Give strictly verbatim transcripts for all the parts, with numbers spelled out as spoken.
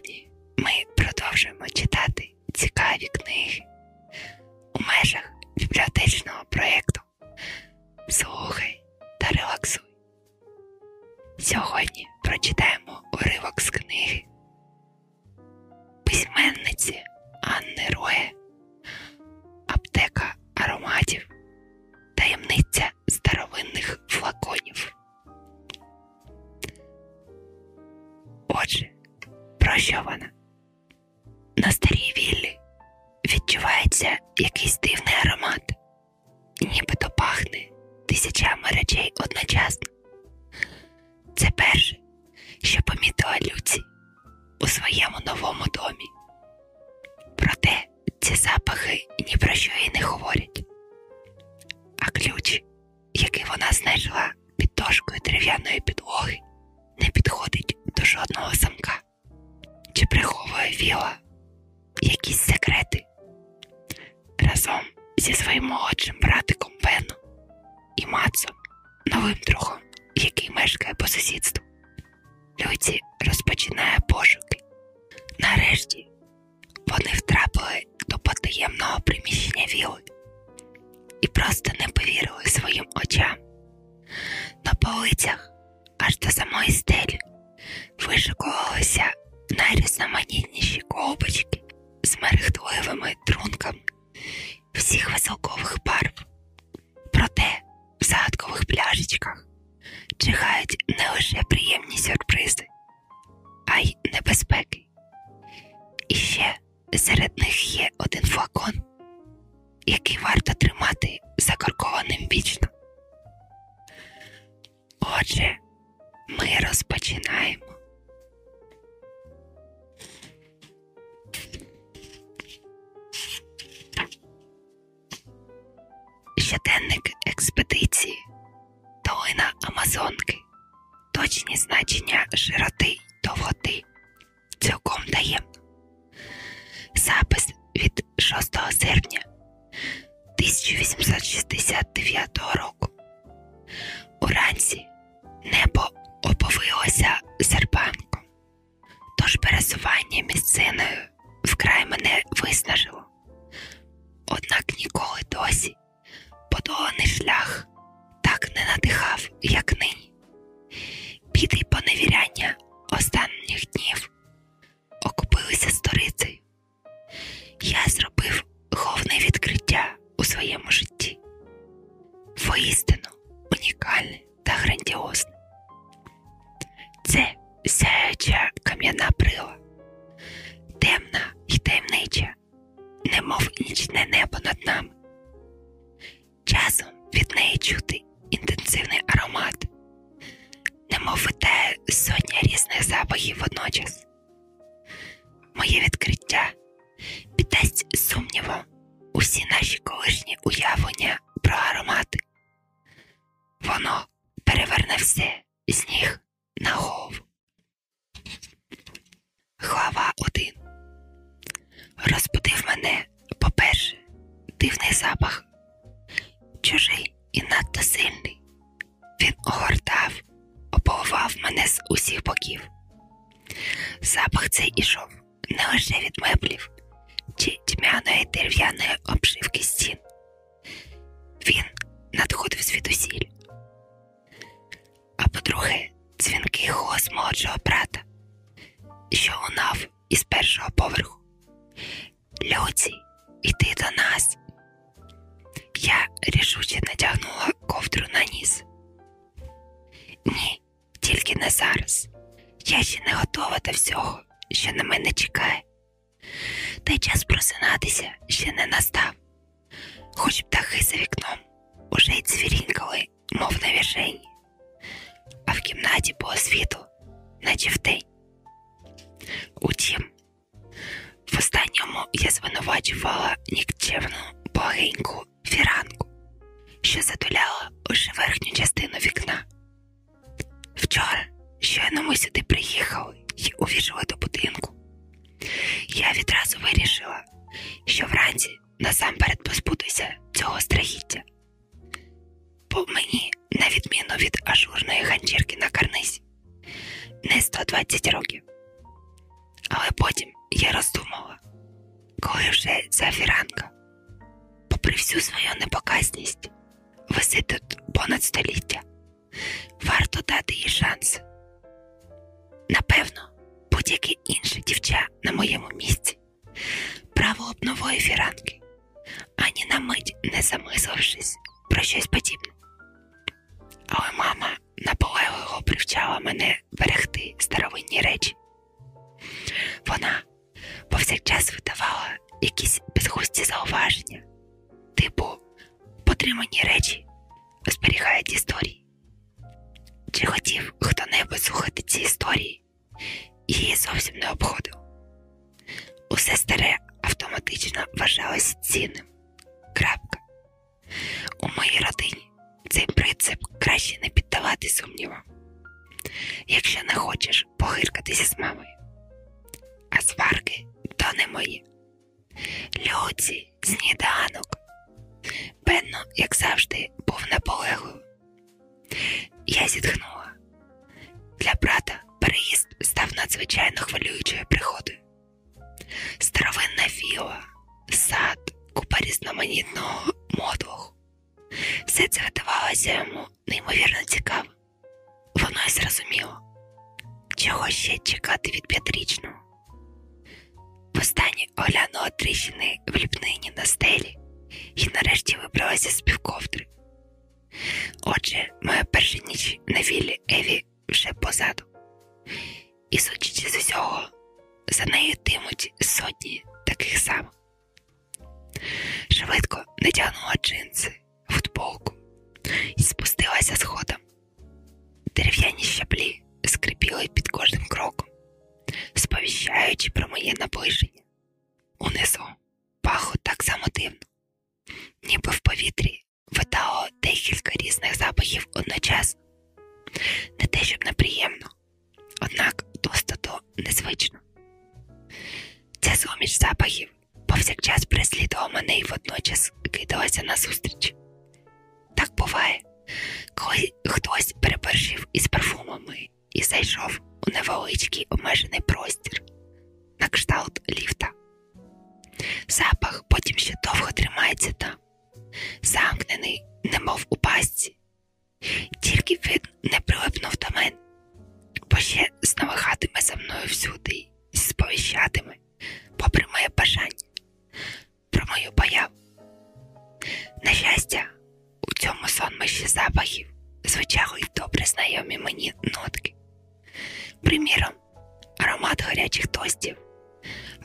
Насправді, ми продовжуємо читати цікаві книги у межах бібліотечного проєкту «Слухай та релаксуй». Сьогодні прочитаємо уривок з книги письменниці Анни Роє «Аптека ароматів. Таємниця старовинних флаконів». Отже, про що вона? На старій віллі відчувається якийсь дивний аромат. Нібито пахне тисячами речей одночасно. Це перше, що помітила Люці у своєму новому домі. Проте ці запахи ні про що їй не говорять. А ключ, який вона знайшла під дошкою дерев'яної підлоги, не підходить до жодного замка. Чи приховує вілла якісь секрети? Разом зі своїм молодшим братиком Беном і Мацом, новим другом, який мешкає по сусідству, Люці розпочинає пошуки. Нарешті вони втрапили до потаємного приміщення вілли і просто не повірили своїм очам. На полицях аж до самої стелі вишикувалися найрізноманітніші колбочки з мерехтливими трунками всіх веселкових барв. Проте в загадкових пляшечках чекають не лише приємні сюрпризи, а й небезпеки. І ще серед них є один флакон, який варто тримати закоркованим вічно. Отже, ми розпочинаємо. Щоденник експедиції. Долина Амазонки. Точні значення широти й довготи. Цілком таємно. Запис від шостого серпня тисяча вісімсот шістдесят дев'ятого року. Уранці небо оповилося серпанком, тож пересування місциною вкрай мене виснажило. Однак ніколи досі подоланий шлях так не надихав, як нині. Біди й поневіряння останніх днів окупилися сторицею. Я зробив головне відкриття у своєму житті. Воістину унікальне та грандіозне. Це сяюча кам'яна брила, темна й таємнича, немов нічне небо над нами. Часом від неї чути інтенсивний аромат, немов витає сотня різних запахів водночас. Моє відкриття піддасть сумнівам усі наші колишні уявлення про аромати. Воно переверне все з ніг на голову. Глава один. Розбудив мене, по-перше, дивний запах. Чужий і надто сильний. Він огортав, ополував мене з усіх боків. Запах цей ішов не лише від меблів чи тьмяної дерев'яної обшивки стін. Він надходив звідусіль. А по-друге, дзвінкий голос молодшого брата, що лунав із першого поверху. «Люці, іди до нас!» Я рішуче натягнула ковдру на ніс. Ні, тільки не зараз. Я ще не готова до всього, що на мене чекає. Та й час просинатися ще не настав. Хоч птахи за вікном уже й цвірінькали, мов на вішені. А в кімнаті було світло, наче вдень. Утім, в останньому я звинувачувала нікчемну благеньку фіранку, що затуляла лише верхню частину вікна. Вчора щойно ми сюди приїхали і увійшли до будинку. Я відразу вирішила, що вранці насамперед позбудуся цього страхіття. Бо мені, на відміну від ажурної ганчірки на карнизі, не сто двадцять років. Але Я роздумував, коли вже ця фіранка, попри всю свою непоказність, висить тут понад століття, варто дати їй шанс. Напевно, будь-яке інше дівча на моєму місці право об нової фіранки, ані на мить не замислившись про щось подібне. Але мама наполегливо привчала мене берегти старовинні речі. Вона повсякчас видавала якісь безглузді зауваження, типу «потримані речі зберігають історії». Чи хотів хто-небудь слухати ці історії, її зовсім не обходило. Усе старе автоматично вважалося цінним. Крапка. У моїй родині цей принцип краще не піддавати сумнівам, якщо не хочеш погиркатися з мамою. А сварки то не мої. Люці, сніданок. Бенно, як завжди, був наполегливим. Я зітхнула. Для брата переїзд став надзвичайно хвилюючою пригодою. Старовинна віла, сад, купа різноманітного мотлоху. Все це видавалося йому неймовірно цікаво. Воно й зрозуміло, чого ще чекати від п'ятирічного. Востаннє оглянула тріщини в ліпнині на стелі і нарешті вибралася з півковдри. Отже, моя перша ніч на віллі Еві вже позаду. І, судячи з усього, за нею тимуть сотні таких самих. Швидко натягнула джинси, футболку і спустилася сходом. Дерев'яні щаблі скрипіли під кожним кроком, сповіщаючи про моє наближення. Унизу пахло так само дивно, ніби в повітрі витало декілька різних запахів одночасно. Не те, щоб неприємно, однак достатньо незвично. Ця суміш запахів повсякчас переслідувала мене і водночас кидалася назустріч. Так буває, коли хтось переборщив із парфумами і зайшов у невеличкий обмежений простір на кшталт ліфта. Запах потім ще довго тримається там, замкнений, немов у пастці. Тільки він не прилипнув до мене, бо ще сновихатиме за мною всюди і сповіщатиме, попри моє бажання, про мою появу. На щастя, у цьому сонмищі запахів звичають добре знайомі мені нотки. Приміром, аромат гарячих тостів,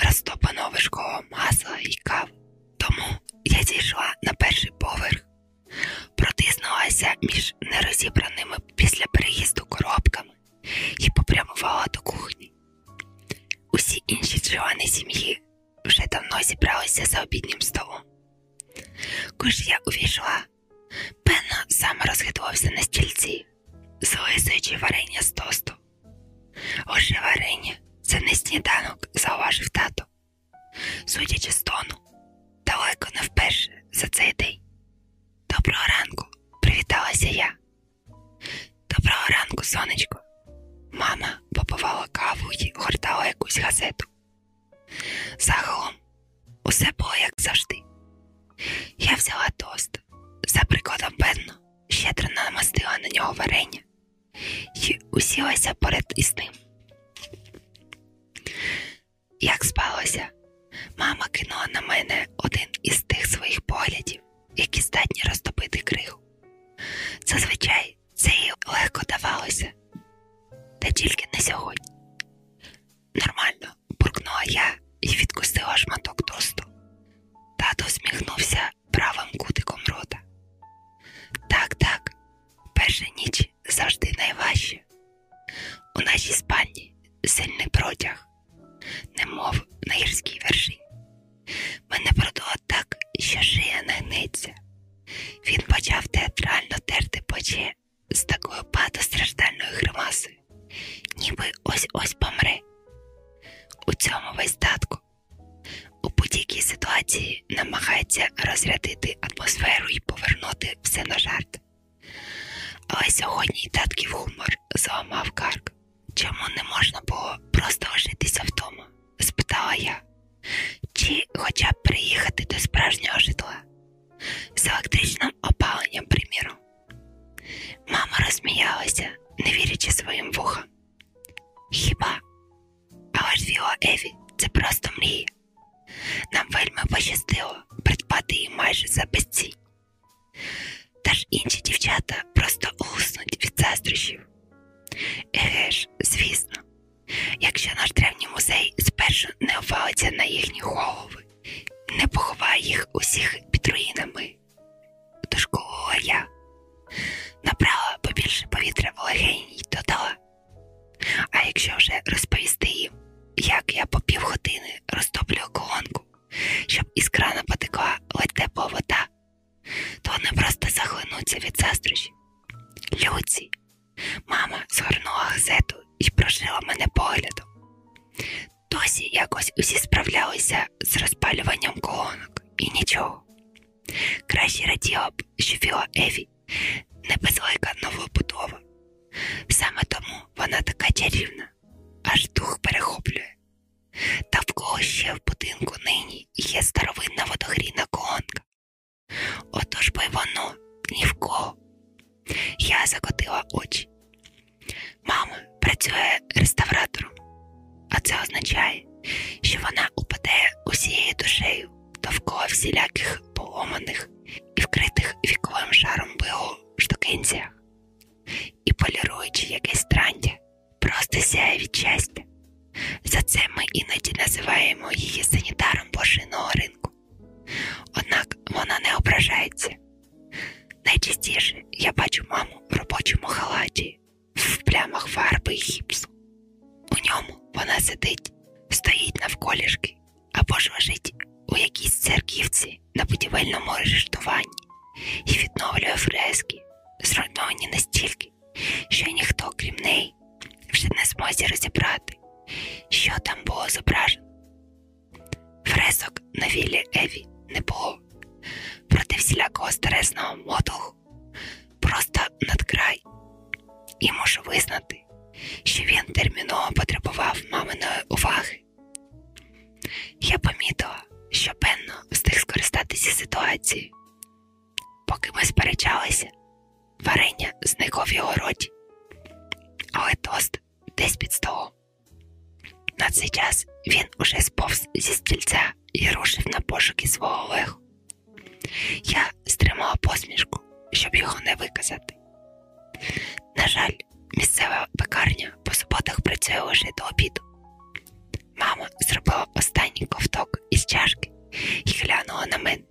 розтопленого вишкового масла і кави. Тому я зійшла на перший поверх, протиснулася між нерозібраними після переїзду коробками і попрямувала до кухні. Усі інші члени сім'ї вже давно зібралися за обіднім столом. Кож я увійшла, Бенно сам розхитувався на стільці, злизуючи варення з тосту. Отже, варення – це не сніданок, зауважив тато. Судячи з тону, далеко не вперше за цей день. Доброго ранку, привіталася я. Доброго ранку, сонечко. Мама попивала каву й гортала якусь газету. Загалом, усе було як завжди. Я взяла тост, за прикладом Бенно, щедро намастила на нього варення і усілася поряд із ним. Як спалося, мама кинула на мене один із тих своїх поглядів, які здатні розтопити кригу. Зазвичай це їй легко давалося, та тільки не сьогодні. Нормально, буркнула я і відкусила шматок тосту. Тато усміхнувся правим кутиком рота. Так, так, перша ніч завжди найважче. У нашій спальні сильний протяг, немов на гірській вершині. Мене продуло так, що шия нагнеться. Він почав театрально терти плече з такою патостраждальною гримасою, ніби ось-ось помре. У цьому весь татко. У будь-якій ситуації намагається розрядити атмосферу і повернути все на жарт. Але сьогодні татків гумор зламав карк. Чому не можна було просто лишитися вдома? Спитала я. звикати до справжнього житла. З електричним опаленням, приміром. Мама розсміялася, не вірячи своїм вухам. Хіба? Але ж Віла Еві – це просто мрія. Нам вельми пощастило придбати її майже за безцінь. Та ж інші дівчата просто уснуть від заздрощів. Еге ж, звісно, якщо наш древній музей спершу не овалиться на їхні голови, не поховає їх усіх під руїнами. Тож колола я, набрала побільше повітря в легені й додала. А якщо вже розповісти їм, як я по півгодини розтоплюю колонку, щоб із крана потекла ледь тепла вода, то вони просто захлинуться від заздрощі. Люці, мама згорнула газету і прошила мене поглядом. Досі якось усі справлялися з розпалюванням колонок, і нічого. Краще раділа б, що Віла Еві не безлика новобудова. Саме тому вона така чарівна, аж дух перехоплює. Та в кого ще в будинку нині є старовинна водогрійна колонка? Отож би воно ні в кого. Я закотила очі. Мама працює реставратором, а це означає, що вона упаде усією душею довкола всіляких поломаних і вкритих віковим шаром билу штукенцях. І поліруючи якесь трандя, просто сяє від щастя. За це ми іноді називаємо її санітаром блошиного ринку. Однак вона не ображається. Найчастіше я бачу маму в робочому халаті, в плямах фарби і гіпсу. У ньому вона сидить, стоїть навколішки, або ж лежить у якійсь церківці на будівельному рештуванні і відновлює фрески, зруйновані настільки, що ніхто, крім неї, вже не зможе розібрати, що там було зображено. Фресок на віллі Еві не було, проти всілякого старезного мотлуху, просто надкрай. І можу визнати, що він терміново потребував маминої уваги. Я помітила, що Бенно встиг скористатися ситуацією. Поки ми сперечалися, варення зникло в його роті, але тост десь під столом. На цей час він уже сповз зі стільця і рушив на пошуки свого леху. Я стримала посмішку, щоб його не виказати. На жаль, місцева пекарня по суботах працює лише до обіду. Мама зробила останній ковток із чашки і глянула на мене.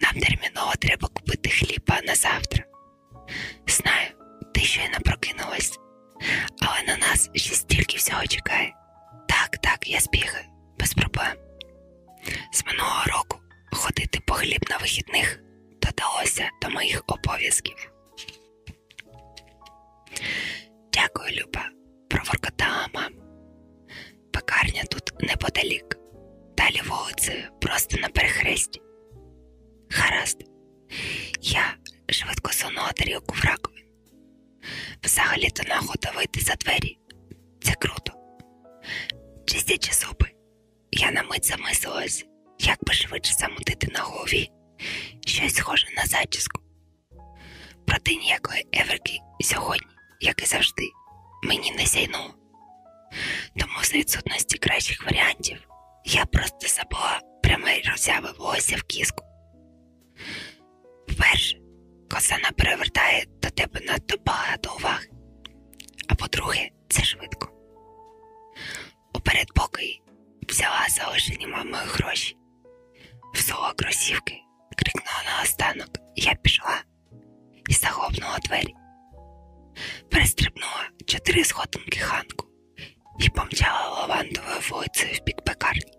Нам терміново треба купити хліба на завтра. Знаю, ти щойно прокинулась, але на нас ще стільки всього чекає. Так, так, я збігаю, без проблем. З минулого року ходити по хліб на вихідних додалося до моїх обов'язків. Дякую, Люба, проворкотала мама. Пекарня тут неподалік, далі вулицею, просто на перехресті. Гаразд, я швидко сунула тарілку в раковину. Взагалі-то нагода вийти за двері. Це круто. Чистячи зуби, я на мить замислилась, як би швидше замутити на голові щось схоже на зачіску. Проте ніякої еврики сьогодні, як і завжди, мені не сяйнуло. Тому з відсутності кращих варіантів я просто забула пряме роззяве волосся в кіску. По-перше, косана перевертає до тебе надто багато уваги. А по-друге, це швидко. У передпокої взяла залишені мамою гроші. Всула кросівки, крикнула на останок, я пішла і захлопнула двері. Перестрибнула чотири сходинки ханку і помчала лавандовою вулицею в бік пекарні.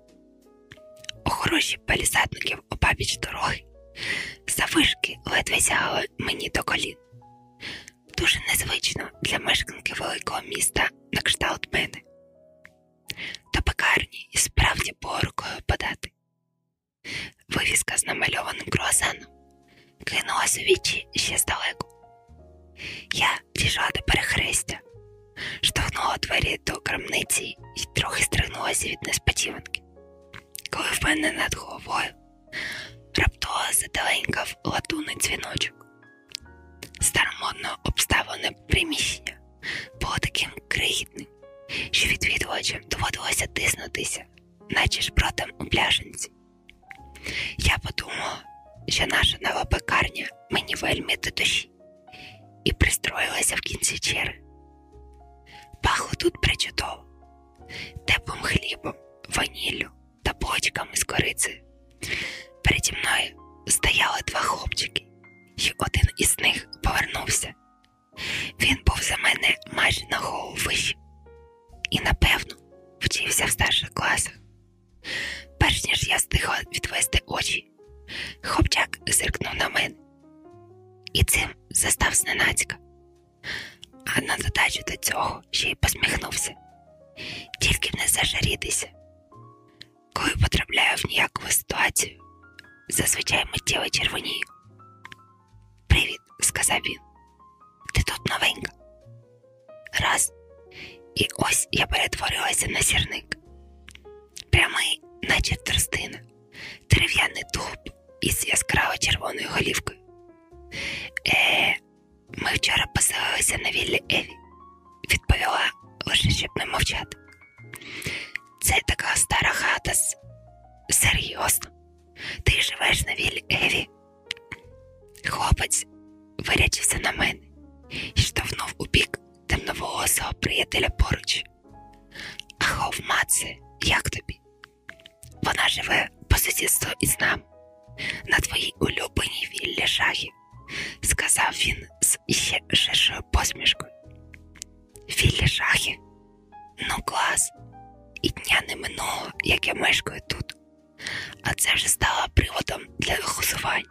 Охороші палісадників обабіч дороги завишки ледве сягали мені до колін. Дуже незвично для мешканки великого міста на кшталт мене. До пекарні і справді було рукою подати. Вивіска з намальованим круасаном кинулась у вічі ще здалеку. Я дійшла до перехрестя, штовхнула двері до крамниці і трохи стригнулася від несподіванки, коли в мене над головою раптово зателенькав латунний дзвіночок. Старомодно обставлене приміщення було таким крихітним, що відвідувачам доводилося тиснутися, наче ж протам у пляшенці. Я подумала, що наша нова пекарня мені вельми до душі, і пристроїлася в кінці черги. Пахло тут причудово, теплим хлібом, ваніллю та булочками з корицею. Переді мною стояли два хлопчики, і один із них повернувся. Він був за мене майже на голову вищий і, напевно, вчився в старших класах. Перш ніж я встигла відвести очі, хлопчак зиркнув на мене. І цим застав зненацька. А на додачу до цього ще й посміхнувся. Тільки б не зажарітися. Коли потрапляю в ніяку ситуацію, зазвичай миттєво червонію. «Привіт», – сказав він. «Ти тут новенька?» Раз, і ось я перетворилася на сірник. Прямий, наче тростина, дерев'яний дуб із яскраво червоною голівкою. «Е-е, ми вчора поселилися на віллі Еві», – відповіла, лише щоб не мовчати. «Це така стара хата з... Серйозно? Ти живеш на віллі Еві?» Хлопець вирячився на мене і штовхнув у бік темноволосого приятеля поруч. «Ахов, маце, як тобі? Вона живе по сусідству із нами, на твоїй улюбленій віллі Шахі», – сказав він з іще ширшою посмішкою. «Віллі Шахі? Ну клас! І дня не минуло, як я мешкаю тут, а це вже стало приводом для глузувань».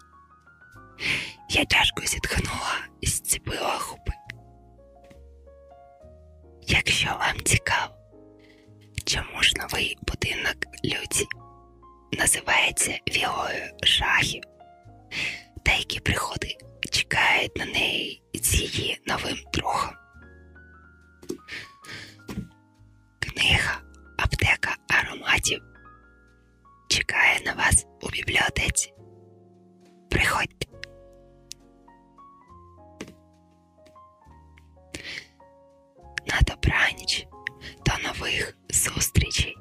Я тяжко зітхнула і зціпила губи. Якщо вам цікаво, чому ж новий будинок Люці називається віллою Шахів, та які приходи чекають на неї з її новим другом. Книга «Аптека ароматів» чекає на вас у бібліотеці. Приходьте. На добраніч, до нових зустрічей.